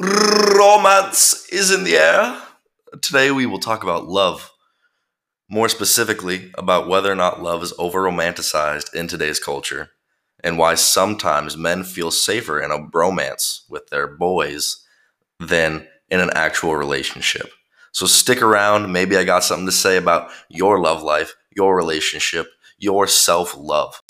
Romance is in the air. Today we will talk about love. More specifically, about whether or not love is over-romanticized in today's culture, and why sometimes men feel safer in a bromance with their boys than in an actual relationship. So stick around. Maybe I got something to say about your love life, your relationship, your self-love.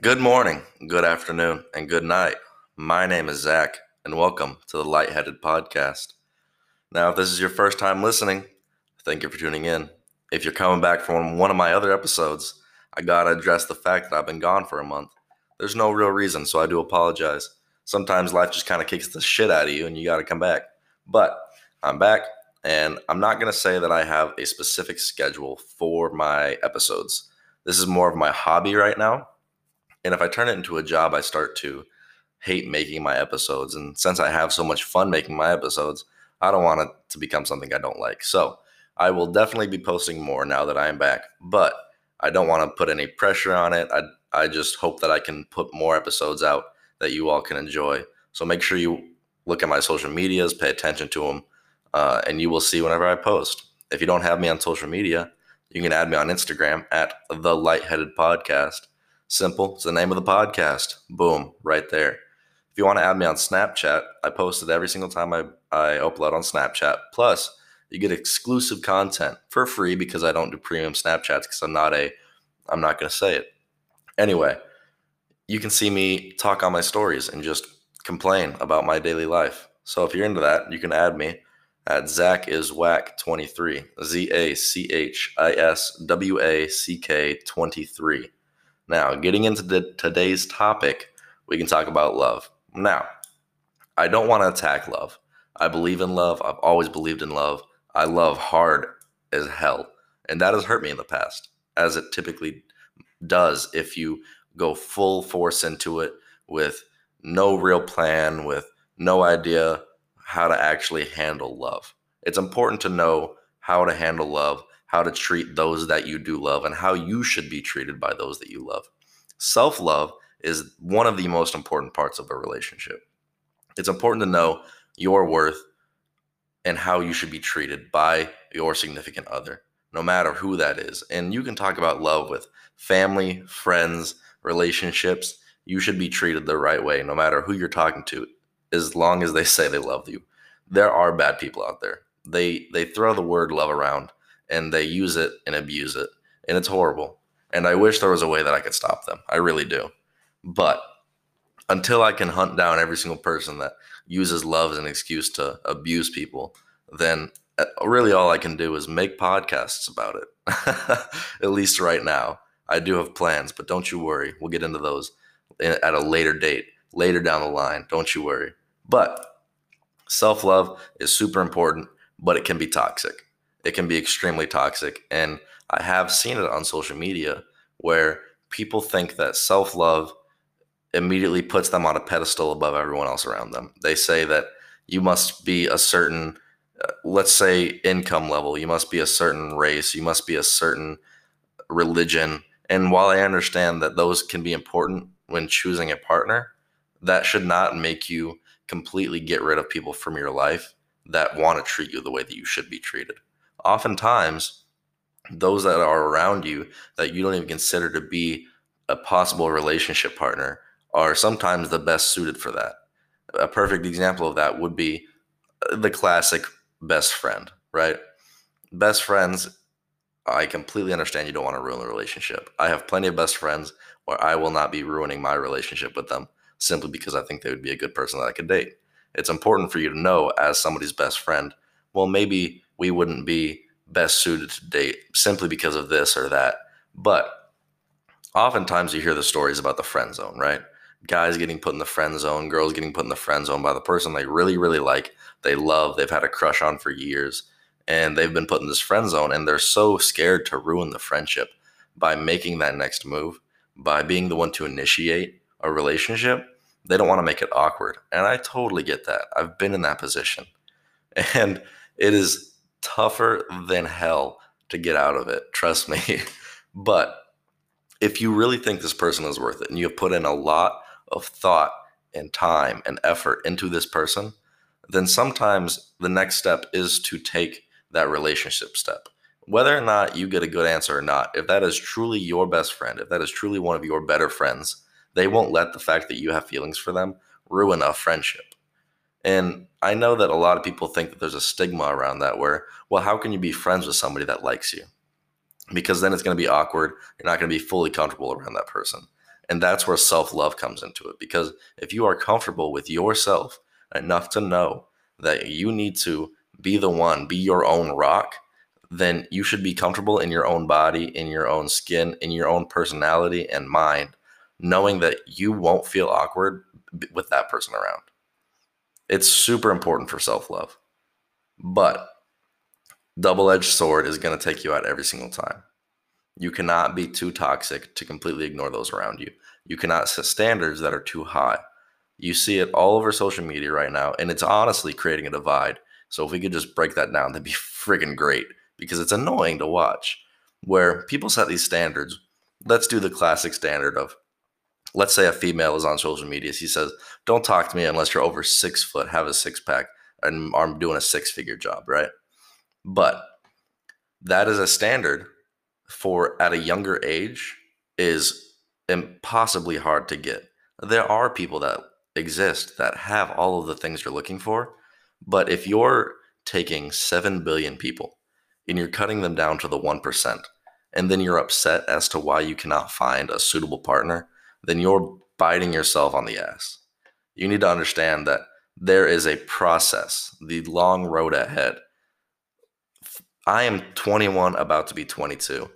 Good morning, good afternoon, and good night. My name is Zach, and welcome to the Lightheaded Podcast. Now, if this is your first time listening, thank you for tuning in. If you're coming back from one of my other episodes, I gotta address the fact that I've been gone for a month. There's no real reason, so I do apologize. Sometimes life just kind of kicks the shit out of you, and you gotta come back. But I'm back, and I'm not gonna say that I have a specific schedule for my episodes. This is more of my hobby right now. And if I turn it into a job, I start to hate making my episodes. And since I have so much fun making my episodes, I don't want it to become something I don't like. So I will definitely be posting more now that I am back. But I don't want to put any pressure on it. I just hope that I can put more episodes out that you all can enjoy. So make sure you look at my social medias, pay attention to them, and you will see whenever I post. If you don't have me on social media, you can add me on Instagram at The Lightheaded Podcast. Simple. It's the name of the podcast. Boom. Right there. If you want to add me on Snapchat, I post it every single time I upload on Snapchat. Plus, you get exclusive content for free because I don't do premium Snapchats because I'm not going to say it. Anyway, you can see me talk on my stories and just complain about my daily life. So if you're into that, you can add me at ZachIsWack23. ZACHISWACK23. Now, getting into today's topic, we can talk about love. Now, I don't want to attack love. I believe in love. I've always believed in love. I love hard as hell. And that has hurt me in the past, as it typically does if you go full force into it with no real plan, with no idea how to actually handle love. It's important to know how to handle love, how to treat those that you do love, and how you should be treated by those that you love. Self-love is one of the most important parts of a relationship. It's important to know your worth and how you should be treated by your significant other, no matter who that is. And you can talk about love with family, friends, relationships. You should be treated the right way, no matter who you're talking to, as long as they say they love you. There are bad people out there. They throw the word love around, and they use it and abuse it, and it's horrible. And I wish there was a way that I could stop them. I really do. But until I can hunt down every single person that uses love as an excuse to abuse people, then really all I can do is make podcasts about it, at least right now. I do have plans, but don't you worry. We'll get into those at a later date, later down the line. Don't you worry. But self-love is super important, but it can be toxic. It can be extremely toxic, and I have seen it on social media where people think that self-love immediately puts them on a pedestal above everyone else around them. They say that you must be a certain, let's say, income level. You must be a certain race. You must be a certain religion. And while I understand that those can be important when choosing a partner, that should not make you completely get rid of people from your life that want to treat you the way that you should be treated. Oftentimes, those that are around you that you don't even consider to be a possible relationship partner are sometimes the best suited for that. A perfect example of that would be the classic best friend, right? Best friends, I completely understand you don't want to ruin the relationship. I have plenty of best friends where I will not be ruining my relationship with them simply because I think they would be a good person that I could date. It's important for you to know as somebody's best friend, well, maybe we wouldn't be best suited to date simply because of this or that. But oftentimes you hear the stories about the friend zone, right? Guys getting put in the friend zone, girls getting put in the friend zone by the person they really, really like, they love, they've had a crush on for years, and they've been put in this friend zone, and they're so scared to ruin the friendship by making that next move, by being the one to initiate a relationship. They don't want to make it awkward. And I totally get that. I've been in that position. And it is tougher than hell to get out of it. Trust me. But if you really think this person is worth it and you have put in a lot of thought and time and effort into this person, then sometimes the next step is to take that relationship step. Whether or not you get a good answer or not, if that is truly your best friend, if that is truly one of your better friends, they won't let the fact that you have feelings for them ruin a friendship. And I know that a lot of people think that there's a stigma around that where, well, how can you be friends with somebody that likes you? Because then it's going to be awkward. You're not going to be fully comfortable around that person. And that's where self-love comes into it. Because if you are comfortable with yourself enough to know that you need to be the one, be your own rock, then you should be comfortable in your own body, in your own skin, in your own personality and mind, knowing that you won't feel awkward with that person around. It's super important for self-love. But double-edged sword is going to take you out every single time. You cannot be too toxic to completely ignore those around you. You cannot set standards that are too high. You see it all over social media right now, and it's honestly creating a divide. So if we could just break that down, that'd be friggin' great, because it's annoying to watch where people set these standards. Let's do the classic standard of, let's say a female is on social media. She says, don't talk to me unless you're over 6 foot, have a six pack, and I'm doing a 6-figure job, right? But that is a standard for at a younger age is impossibly hard to get. There are people that exist that have all of the things you're looking for. But if you're taking 7 billion people and you're cutting them down to the 1%, and then you're upset as to why you cannot find a suitable partner, then you're biting yourself on the ass. You need to understand that there is a process, the long road ahead. I am 21, about to be 22.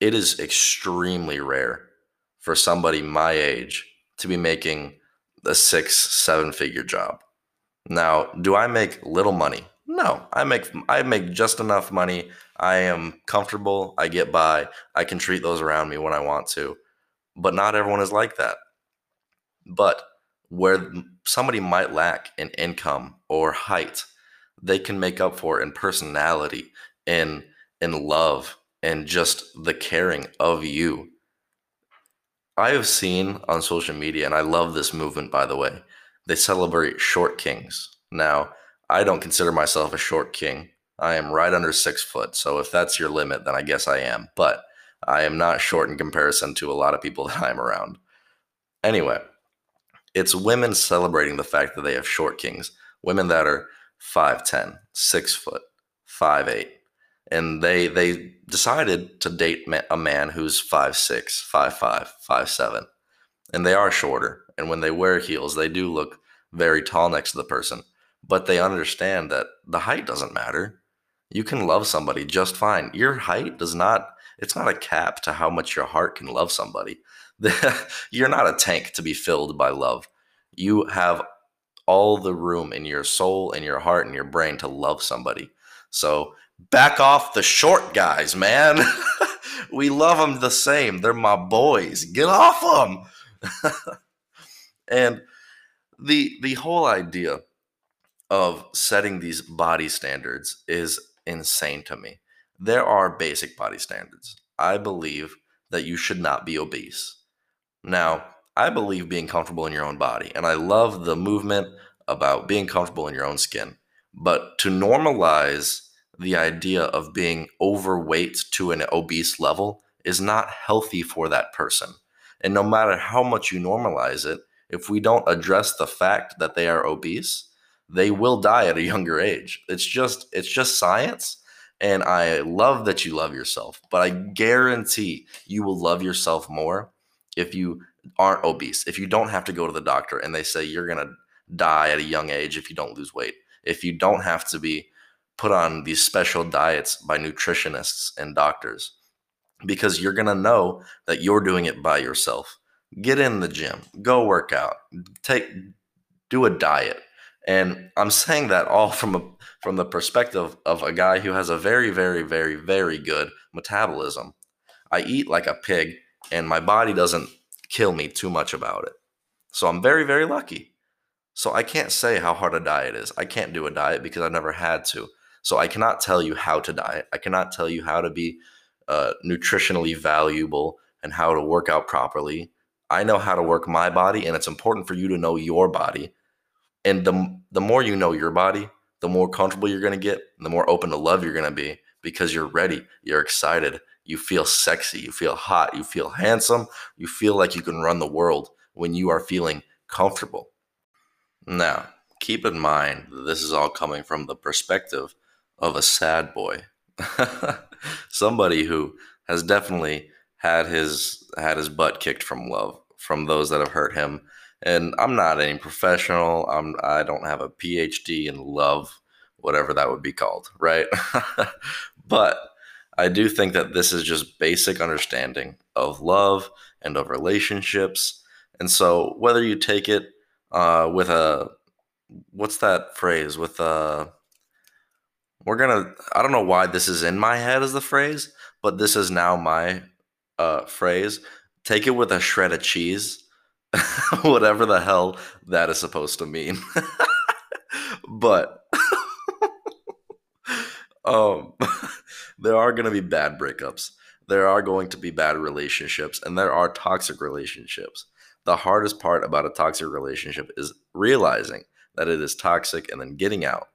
It is extremely rare for somebody my age to be making a 6-7-figure job. Now, do I make little money? No, I make just enough money. I am comfortable. I get by. I can treat those around me when I want to. But not everyone is like that. But where somebody might lack in income or height, they can make up for it in personality, in love, and just the caring of you. I have seen on social media, and I love this movement, by the way, they celebrate short kings. Now, I don't consider myself a short king. I am right under 6 foot. So if that's your limit, then I guess I am. But I am not short in comparison to a lot of people that I'm around. Anyway, it's women celebrating the fact that they have short kings. Women that are 5'10", 6 foot, 5'8". And they decided to date a man who's 5'6", 5'5", 5'7". And they are shorter. And when they wear heels, they do look very tall next to the person. But they understand that the height doesn't matter. You can love somebody just fine. Your height does not, it's not a cap to how much your heart can love somebody. You're not a tank to be filled by love. You have all the room in your soul and your heart and your brain to love somebody. So back off the short guys, man. We love them the same. They're my boys. Get off them. And the whole idea of setting these body standards is insane to me. There are basic body standards. I believe that you should not be obese. Now, I believe being comfortable in your own body, and I love the movement about being comfortable in your own skin. But to normalize the idea of being overweight to an obese level is not healthy for that person. And no matter how much you normalize it, if we don't address the fact that they are obese, they will die at a younger age. It's just science. And I love that you love yourself, but I guarantee you will love yourself more if you aren't obese, if you don't have to go to the doctor and they say you're going to die at a young age if you don't lose weight, if you don't have to be put on these special diets by nutritionists and doctors, because you're going to know that you're doing it by yourself. Get in the gym, go work out, do a diet. And I'm saying that all from the perspective of a guy who has a very, very, very, very good metabolism. I eat like a pig and my body doesn't kill me too much about it. So I'm very, very lucky. So I can't say how hard a diet is. I can't do a diet because I've never had to. So I cannot tell you how to diet. I cannot tell you how to be nutritionally valuable and how to work out properly. I know how to work my body, and it's important for you to know your body. And the more you know your body, the more comfortable you're going to get, and the more open to love you're going to be, because you're ready, you're excited, you feel sexy, you feel hot, you feel handsome, you feel like you can run the world when you are feeling comfortable. Now, keep in mind that this is all coming from the perspective of a sad boy. Somebody who has definitely had his butt kicked from love, from those that have hurt him. And I'm not any professional. I don't have a PhD in love, whatever that would be called, right? But I do think that this is just basic understanding of love and of relationships. And so whether you take it with a, what's that phrase? With a, I don't know why this is in my head as the phrase, but this is now my phrase. Take it with a shred of cheese. Whatever the hell that is supposed to mean. But there are going to be bad breakups. There are going to be bad relationships, and there are toxic relationships. The hardest part about a toxic relationship is realizing that it is toxic and then getting out.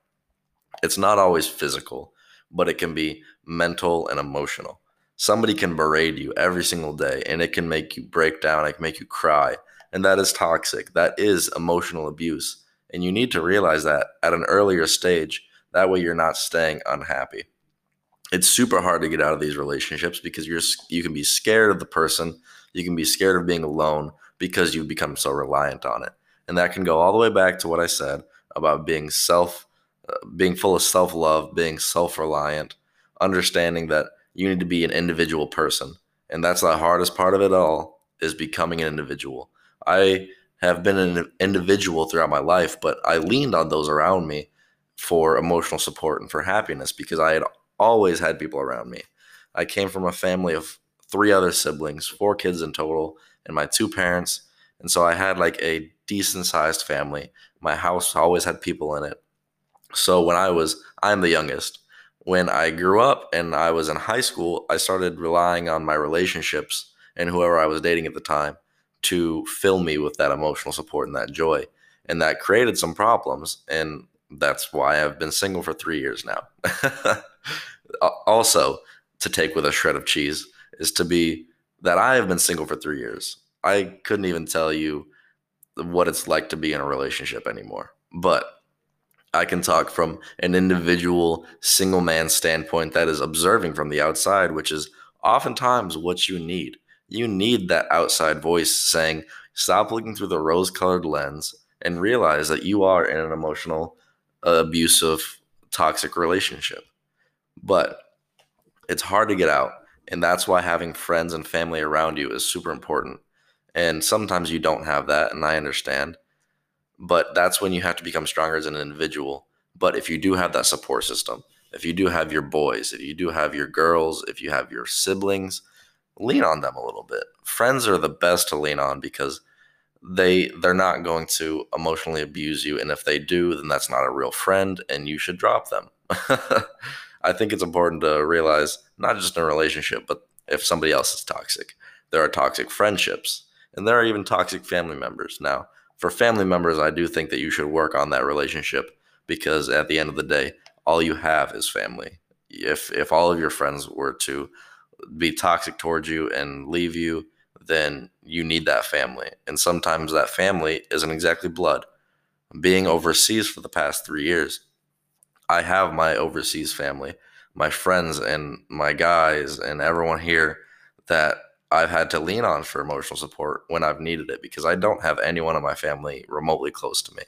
It's not always physical, but it can be mental and emotional. Somebody can berate you every single day, and it can make you break down. It can make you cry. And that is toxic. That is emotional abuse. And you need to realize that at an earlier stage. That way you're not staying unhappy. It's super hard to get out of these relationships because you can be scared of the person. You can be scared of being alone because you've become so reliant on it. And that can go all the way back to what I said about being full of self-love, being self-reliant, understanding that you need to be an individual person. And that's the hardest part of it all, is becoming an individual. I have been an individual throughout my life, but I leaned on those around me for emotional support and for happiness because I had always had people around me. I came from a family of 3 other siblings, 4 kids in total, and my 2 parents. And so I had like a decent-sized family. My house always had people in it. So I'm the youngest. When I grew up and I was in high school, I started relying on my relationships and whoever I was dating at the time to fill me with that emotional support and that joy. And that created some problems. And that's why I've been single for 3 years now. Also, to take with a shred of cheese is to be that I have been single for 3 years. I couldn't even tell you what it's like to be in a relationship anymore. But I can talk from an individual single man standpoint that is observing from the outside, which is oftentimes what you need. You need that outside voice saying, stop looking through the rose-colored lens and realize that you are in an emotional, abusive, toxic relationship. But it's hard to get out, and that's why having friends and family around you is super important. And sometimes you don't have that, and I understand. But that's when you have to become stronger as an individual. But if you do have that support system, if you do have your boys, if you do have your girls, if you have your siblings, lean on them a little bit. Friends are the best to lean on because they're not going to emotionally abuse you. And if they do, then that's not a real friend and you should drop them. I think it's important to realize, not just in a relationship, but if somebody else is toxic, there are toxic friendships and there are even toxic family members. Now, for family members, I do think that you should work on that relationship because at the end of the day, all you have is family. If all of your friends were to be toxic towards you and leave you, then you need that family. And sometimes that family isn't exactly blood. Being overseas for the past 3 years, I have my overseas family, my friends and my guys and everyone here that I've had to lean on for emotional support when I've needed it because I don't have anyone in my family remotely close to me.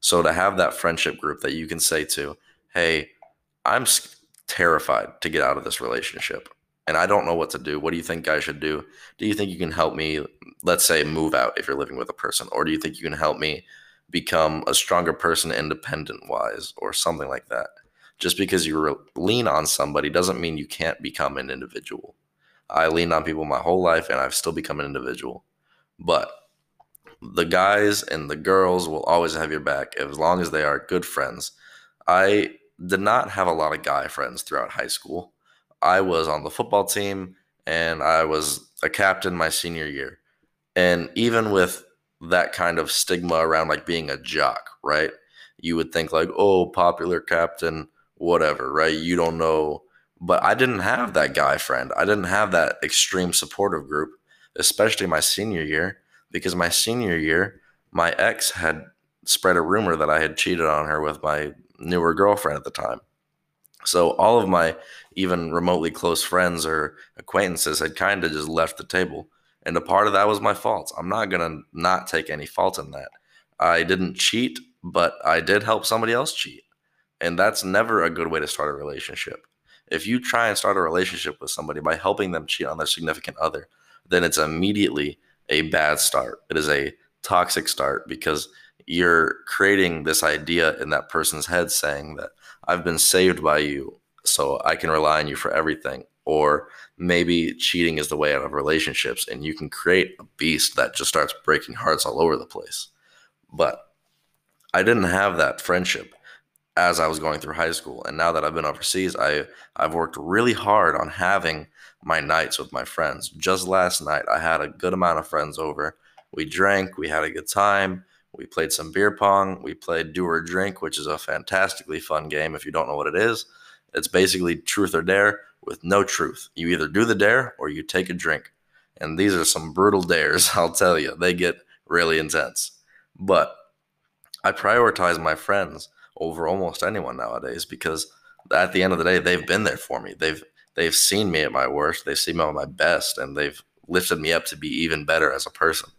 So to have that friendship group that you can say to, hey, I'm terrified to get out of this relationship and I don't know what to do. What do you think I should do? Do you think you can help me, let's say, move out if you're living with a person? Or do you think you can help me become a stronger person independent-wise or something like that? Just because you lean on somebody doesn't mean you can't become an individual. I leaned on people my whole life, and I've still become an individual. But the guys and the girls will always have your back as long as they are good friends. I did not have a lot of guy friends throughout high school. I was on the football team, and I was a captain my senior year. And even with that kind of stigma around like being a jock, right? You would think like, oh, popular captain, whatever, right? You don't know. But I didn't have that guy friend. I didn't have that extreme supportive group, especially my senior year, because my senior year, my ex had spread a rumor that I had cheated on her with my newer girlfriend at the time. So all of my even remotely close friends or acquaintances had kind of just left the table. And a part of that was my fault. I'm not going to not take any fault in that. I didn't cheat, but I did help somebody else cheat. And that's never a good way to start a relationship. If you try and start a relationship with somebody by helping them cheat on their significant other, then it's immediately a bad start. It is a toxic start because you're creating this idea in that person's head saying that I've been saved by you, so I can rely on you for everything. Or maybe cheating is the way out of relationships, and you can create a beast that just starts breaking hearts all over the place. But I didn't have that friendship as I was going through high school. And now that I've been overseas, I've worked really hard on having my nights with my friends. Just last night, I had a good amount of friends over. We drank, we had a good time. We played some beer pong. We played Do or Drink, which is a fantastically fun game. If you don't know what it is, it's basically truth or dare with no truth. You either do the dare or you take a drink. And these are some brutal dares, I'll tell you. They get really intense. But I prioritize my friends over almost anyone nowadays because at the end of the day, they've been there for me. They've seen me at my worst. They've seen me at my best. And they've lifted me up to be even better as a person.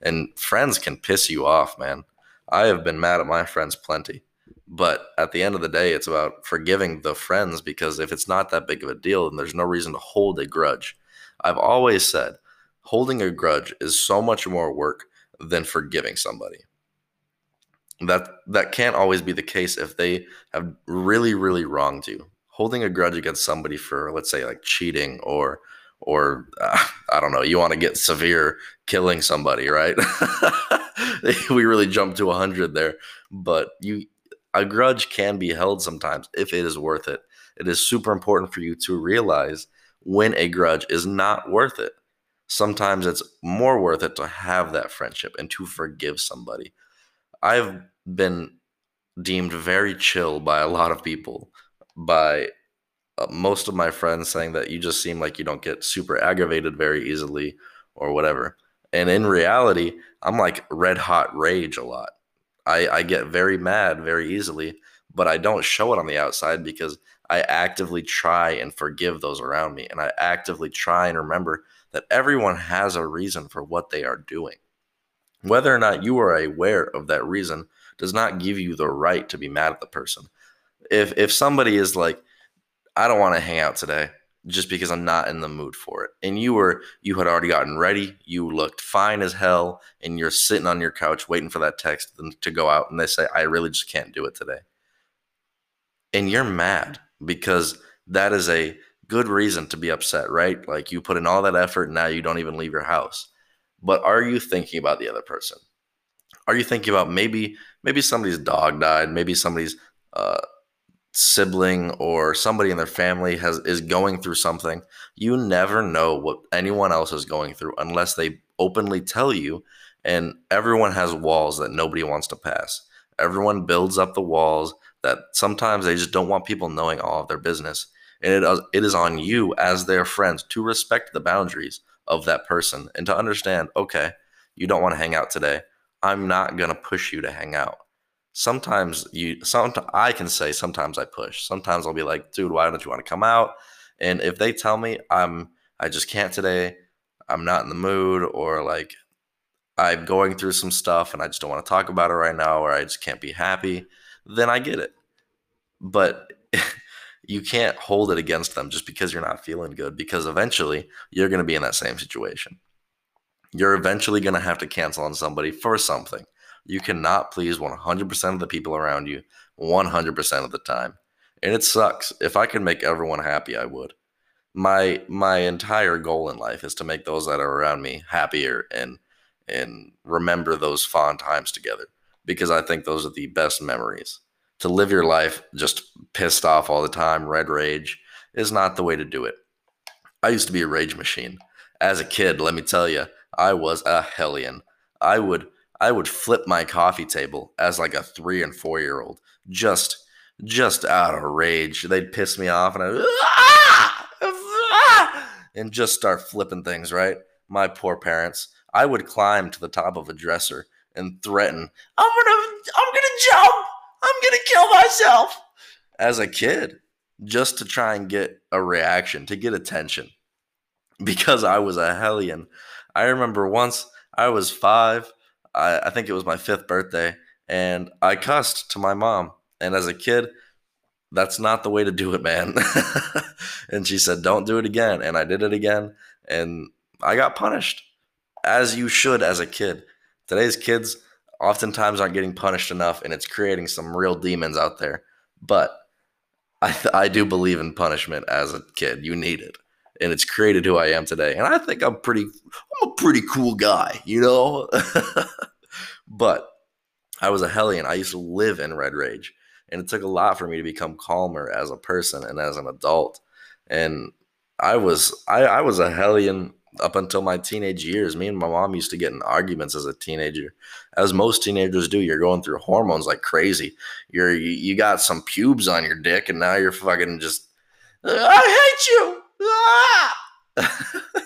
And friends can piss you off, man. I have been mad at my friends plenty. But at the end of the day, it's about forgiving the friends because if it's not that big of a deal, then there's no reason to hold a grudge. I've always said holding a grudge is so much more work than forgiving somebody. That can't always be the case if they have really, really wronged you. Holding a grudge against somebody for, let's say, like cheating or I don't know, you want to get severe killing somebody, right? We really jumped to 100 there. But a grudge can be held sometimes if it is worth it. It is super important for you to realize when a grudge is not worth it. Sometimes it's more worth it to have that friendship and to forgive somebody. I've been deemed very chill by a lot of people, by most of my friends saying that you just seem like you don't get super aggravated very easily or whatever. And in reality, I'm like red hot rage a lot. I get very mad very easily, but I don't show it on the outside because I actively try and forgive those around me. And I actively try and remember that everyone has a reason for what they are doing. Whether or not you are aware of that reason does not give you the right to be mad at the person. If somebody is like, I don't want to hang out today just because I'm not in the mood for it. And you had already gotten ready. You looked fine as hell. And you're sitting on your couch waiting for that text to go out. And they say, I really just can't do it today. And you're mad because that is a good reason to be upset, right? Like you put in all that effort and now you don't even leave your house. But are you thinking about the other person? Are you thinking about maybe somebody's dog died, maybe somebody's, sibling or somebody in their family is going through something? You never know what anyone else is going through unless they openly tell you. And everyone has walls that nobody wants to pass. Everyone builds up the walls that sometimes they just don't want people knowing all of their business. And it is on you as their friends to respect the boundaries of that person and to understand, okay, you don't want to hang out today. I'm not going to push you to hang out. I can say sometimes I push. Sometimes I'll be like, dude, why don't you want to come out? And if they tell me I just can't today, I'm not in the mood, or like I'm going through some stuff and I just don't want to talk about it right now, or I just can't be happy, then I get it. But you can't hold it against them just because you're not feeling good, because eventually you're going to be in that same situation. You're eventually going to have to cancel on somebody for something. You cannot please 100% of the people around you 100% of the time. And it sucks. If I could make everyone happy, I would. My entire goal in life is to make those that are around me happier and remember those fond times together because I think those are the best memories. To live your life just pissed off all the time, red rage, is not the way to do it. I used to be a rage machine. As a kid, let me tell you, I was a hellion. I would flip my coffee table as like a 3 and 4-year-old, just out of rage. They'd piss me off, and I'd just start flipping things, right? My poor parents. I would climb to the top of a dresser and threaten, I'm gonna jump. I'm going to kill myself as a kid just to try and get a reaction, to get attention, because I was a hellion. I remember once I was 5, I think it was my 5th birthday, and I cussed to my mom. And as a kid, that's not the way to do it, man. And she said, don't do it again. And I did it again, and I got punished, as you should as a kid. Today's kids oftentimes aren't getting punished enough, and it's creating some real demons out there. But I do believe in punishment as a kid. You need it, and it's created who I am today. And I think I'm a pretty cool guy, you know? But I was a hellion. I used to live in red rage, and it took a lot for me to become calmer as a person and as an adult. And I was a hellion up until my teenage years. Me and my mom used to get in arguments as a teenager, as most teenagers do. You're going through hormones like crazy. You got some pubes on your dick, and now you're fucking just, I hate you. Ah!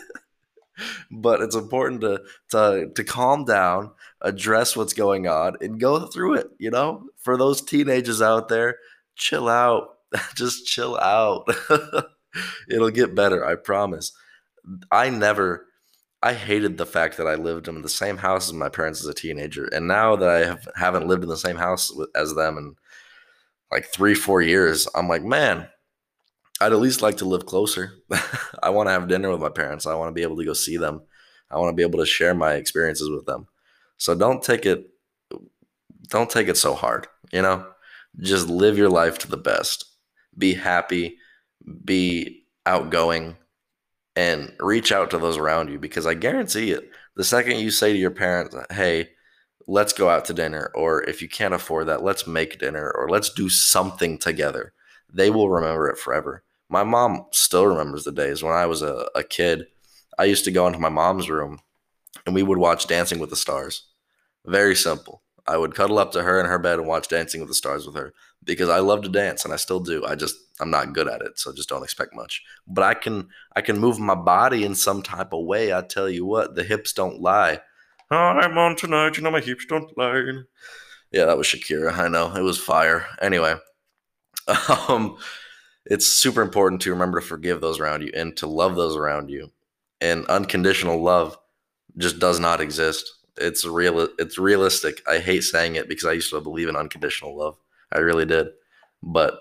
But it's important to calm down, address what's going on, and go through it. You know, for those teenagers out there, chill out. Just chill out. It'll get better, I promise. I hated the fact that I lived in the same house as my parents as a teenager. And now that I haven't lived in the same house as them in like 3-4 years, I'm like, man, I'd at least like to live closer. I want to have dinner with my parents. I want to be able to go see them. I want to be able to share my experiences with them. So don't take it so hard, you know? Just live your life to the best. Be happy, be outgoing, and reach out to those around you, because I guarantee it, the second you say to your parents, hey, let's go out to dinner, or if you can't afford that, let's make dinner, or let's do something together, they will remember it forever. My mom still remembers the days when I was a kid. I used to go into my mom's room, and we would watch Dancing with the Stars. Very simple. I would cuddle up to her in her bed and watch Dancing with the Stars with her, because I love to dance, and I still do. I'm not good at it, so just don't expect much. But I can move my body in some type of way. I tell you what, the hips don't lie. I'm on tonight, you know my hips don't lie. Yeah, that was Shakira. I know, it was fire. Anyway, it's super important to remember to forgive those around you and to love those around you. And unconditional love just does not exist. It's realistic. I hate saying it because I used to believe in unconditional love. I really did, but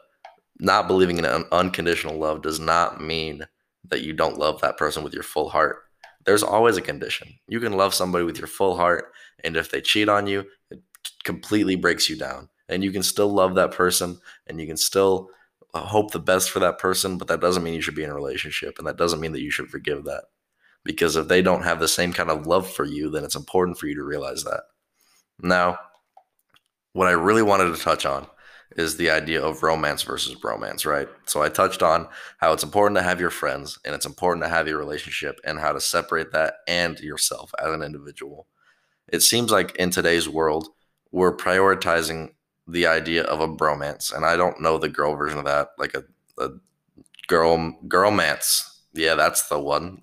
not believing in unconditional love does not mean that you don't love that person with your full heart. There's always a condition. You can love somebody with your full heart, and if they cheat on you, it completely breaks you down. And you can still love that person, and you can still hope the best for that person, but that doesn't mean you should be in a relationship, and that doesn't mean that you should forgive that. Because if they don't have the same kind of love for you, then it's important for you to realize that. Now, what I really wanted to touch on is the idea of romance versus bromance, right? So I touched on how it's important to have your friends, and it's important to have your relationship, and how to separate that and yourself as an individual. It seems like in today's world, we're prioritizing the idea of a bromance, and I don't know the girl version of that, like a girlmance. Yeah, that's the one.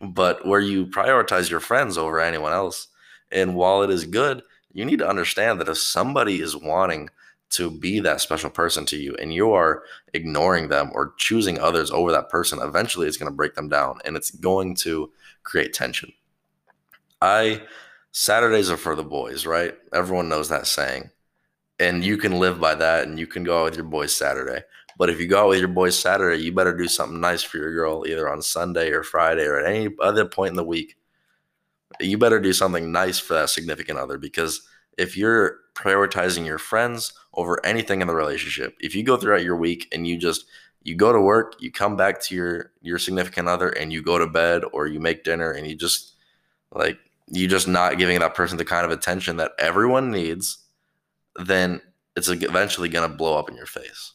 But where you prioritize your friends over anyone else, and while it is good, you need to understand that if somebody is wanting to be that special person to you and you are ignoring them or choosing others over that person, eventually it's going to break them down, and it's going to create tension. Saturdays are for the boys, right? Everyone knows that saying. And you can live by that, and you can go out with your boys Saturday. But if you go out with your boys Saturday, you better do something nice for your girl either on Sunday or Friday or at any other point in the week. You better do something nice for that significant other, because if you're prioritizing your friends over anything in the relationship, if you go throughout your week and you go to work, you come back to your significant other, and you go to bed or you make dinner, and you're just not giving that person the kind of attention that everyone needs, then it's eventually going to blow up in your face.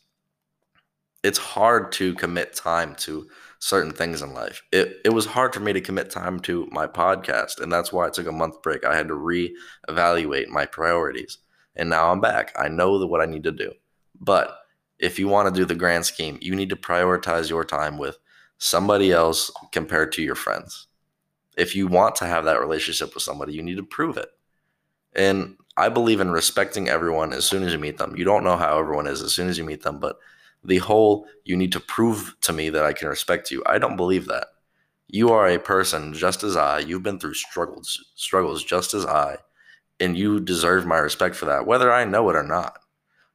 It's hard to commit time to certain things in life. It was hard for me to commit time to my podcast, and that's why I took a month break. I had to reevaluate my priorities, and now I'm back. I know what I need to do. But if you want to do the grand scheme, you need to prioritize your time with somebody else compared to your friends. If you want to have that relationship with somebody, you need to prove it. And I believe in respecting everyone as soon as you meet them. You don't know how everyone is as soon as you meet them, but the whole, you need to prove to me that I can respect you. I don't believe that. You are a person just as I. You've been through struggles just as I, and you deserve my respect for that, whether I know it or not.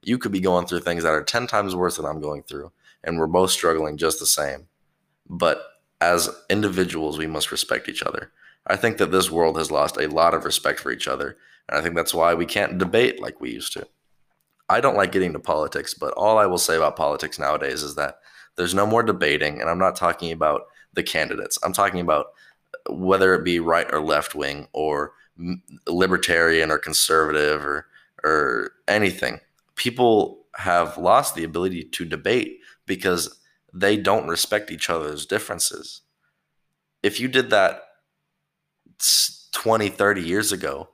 You could be going through things that are 10 times worse than I'm going through, and we're both struggling just the same. But as individuals, we must respect each other. I think that this world has lost a lot of respect for each other, and I think that's why we can't debate like we used to. I don't like getting into politics, but all I will say about politics nowadays is that there's no more debating, and I'm not talking about the candidates. I'm talking about whether it be right or left wing or libertarian or conservative or anything. People have lost the ability to debate because they don't respect each other's differences. If you did that 20, 30 years ago,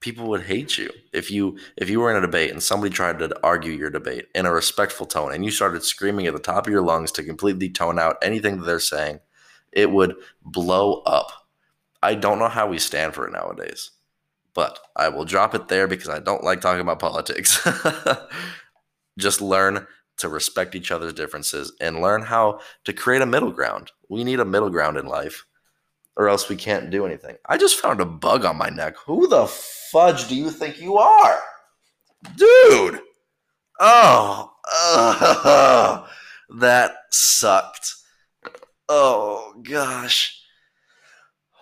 people would hate you. If you were in a debate and somebody tried to argue your debate in a respectful tone and you started screaming at the top of your lungs to completely tone out anything that they're saying, it would blow up. I don't know how we stand for it nowadays, but I will drop it there because I don't like talking about politics. Just learn to respect each other's differences and learn how to create a middle ground. We need a middle ground in life, or else we can't do anything. I just found a bug on my neck. Who the fudge do you think you are? Dude! Oh, that sucked. Oh, gosh.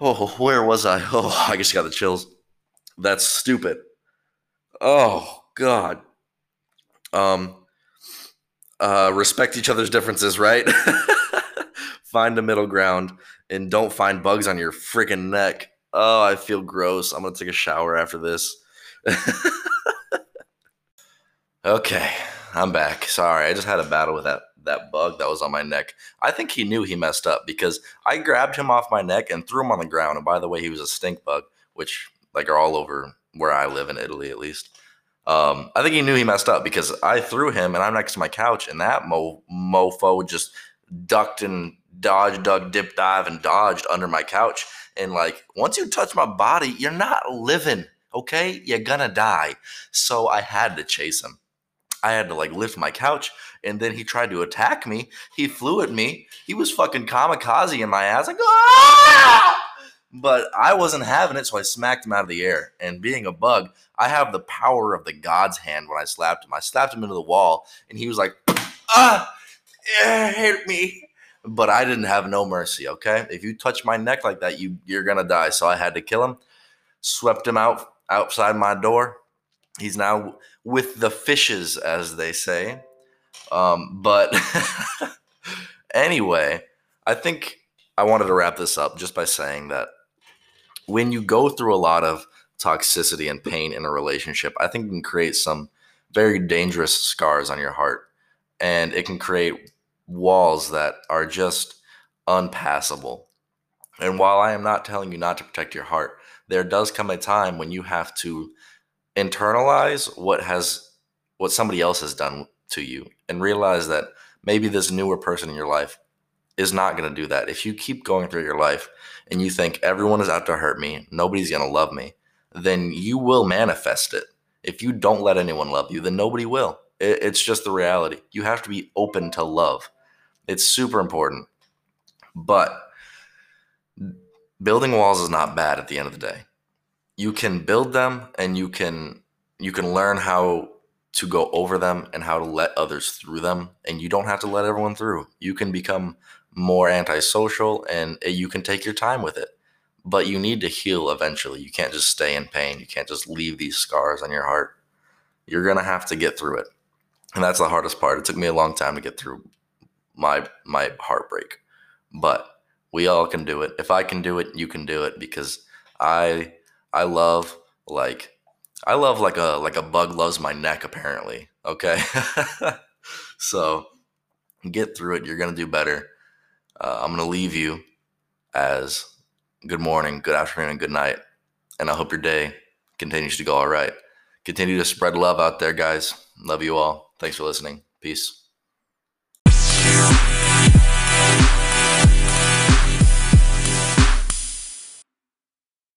Oh, where was I? Oh, I just got the chills. That's stupid. Oh, God. Respect each other's differences, right? Find a middle ground and don't find bugs on your freaking neck. Oh, I feel gross. I'm going to take a shower after this. Okay, I'm back. Sorry, I just had a battle with that bug that was on my neck. I think he knew he messed up because I grabbed him off my neck and threw him on the ground. And by the way, he was a stink bug, which like are all over where I live in Italy at least. I think he knew he messed up because I threw him and I'm next to my couch and that mofo just ducked and dodged, dug, dip, dive, and dodged under my couch. And like, once you touch my body, you're not living, okay? You're gonna die. So I had to chase him. I had to like lift my couch, and then he tried to attack me. He flew at me. He was fucking kamikaze in my ass. Like, ah! But I wasn't having it, so I smacked him out of the air. And being a bug, I have the power of the God's hand when I slapped him. I slapped him into the wall, and he was like, ah! Hit me. But I didn't have no mercy, okay? If you touch my neck like that, you're going to die. So I had to kill him, swept him out outside my door. He's now with the fishes, as they say. But anyway, I think I wanted to wrap this up just by saying that when you go through a lot of toxicity and pain in a relationship, I think it can create some very dangerous scars on your heart. And it can create walls that are just unpassable. And while I am not telling you not to protect your heart, there does come a time when you have to internalize what somebody else has done to you and realize that maybe this newer person in your life is not going to do that. If you keep going through your life and you think everyone is out to hurt me, nobody's going to love me, then you will manifest it. If you don't let anyone love you, then nobody will. It's just the reality. You have to be open to love. It's super important. But building walls is not bad at the end of the day. You can build them and you can learn how to go over them and how to let others through them. And you don't have to let everyone through. You can become more antisocial and you can take your time with it. But you need to heal eventually. You can't just stay in pain. You can't just leave these scars on your heart. You're going to have to get through it. And that's the hardest part. It took me a long time to get through my heartbreak. But we all can do it. If I can do it, you can do it. Because I love, like, I love like a bug loves my neck, apparently. Okay. So get through it. You're going to do better. I'm going to leave you as good morning, good afternoon, and good night. And I hope your day continues to go all right. Continue to spread love out there, guys. Love you all. Thanks for listening. Peace.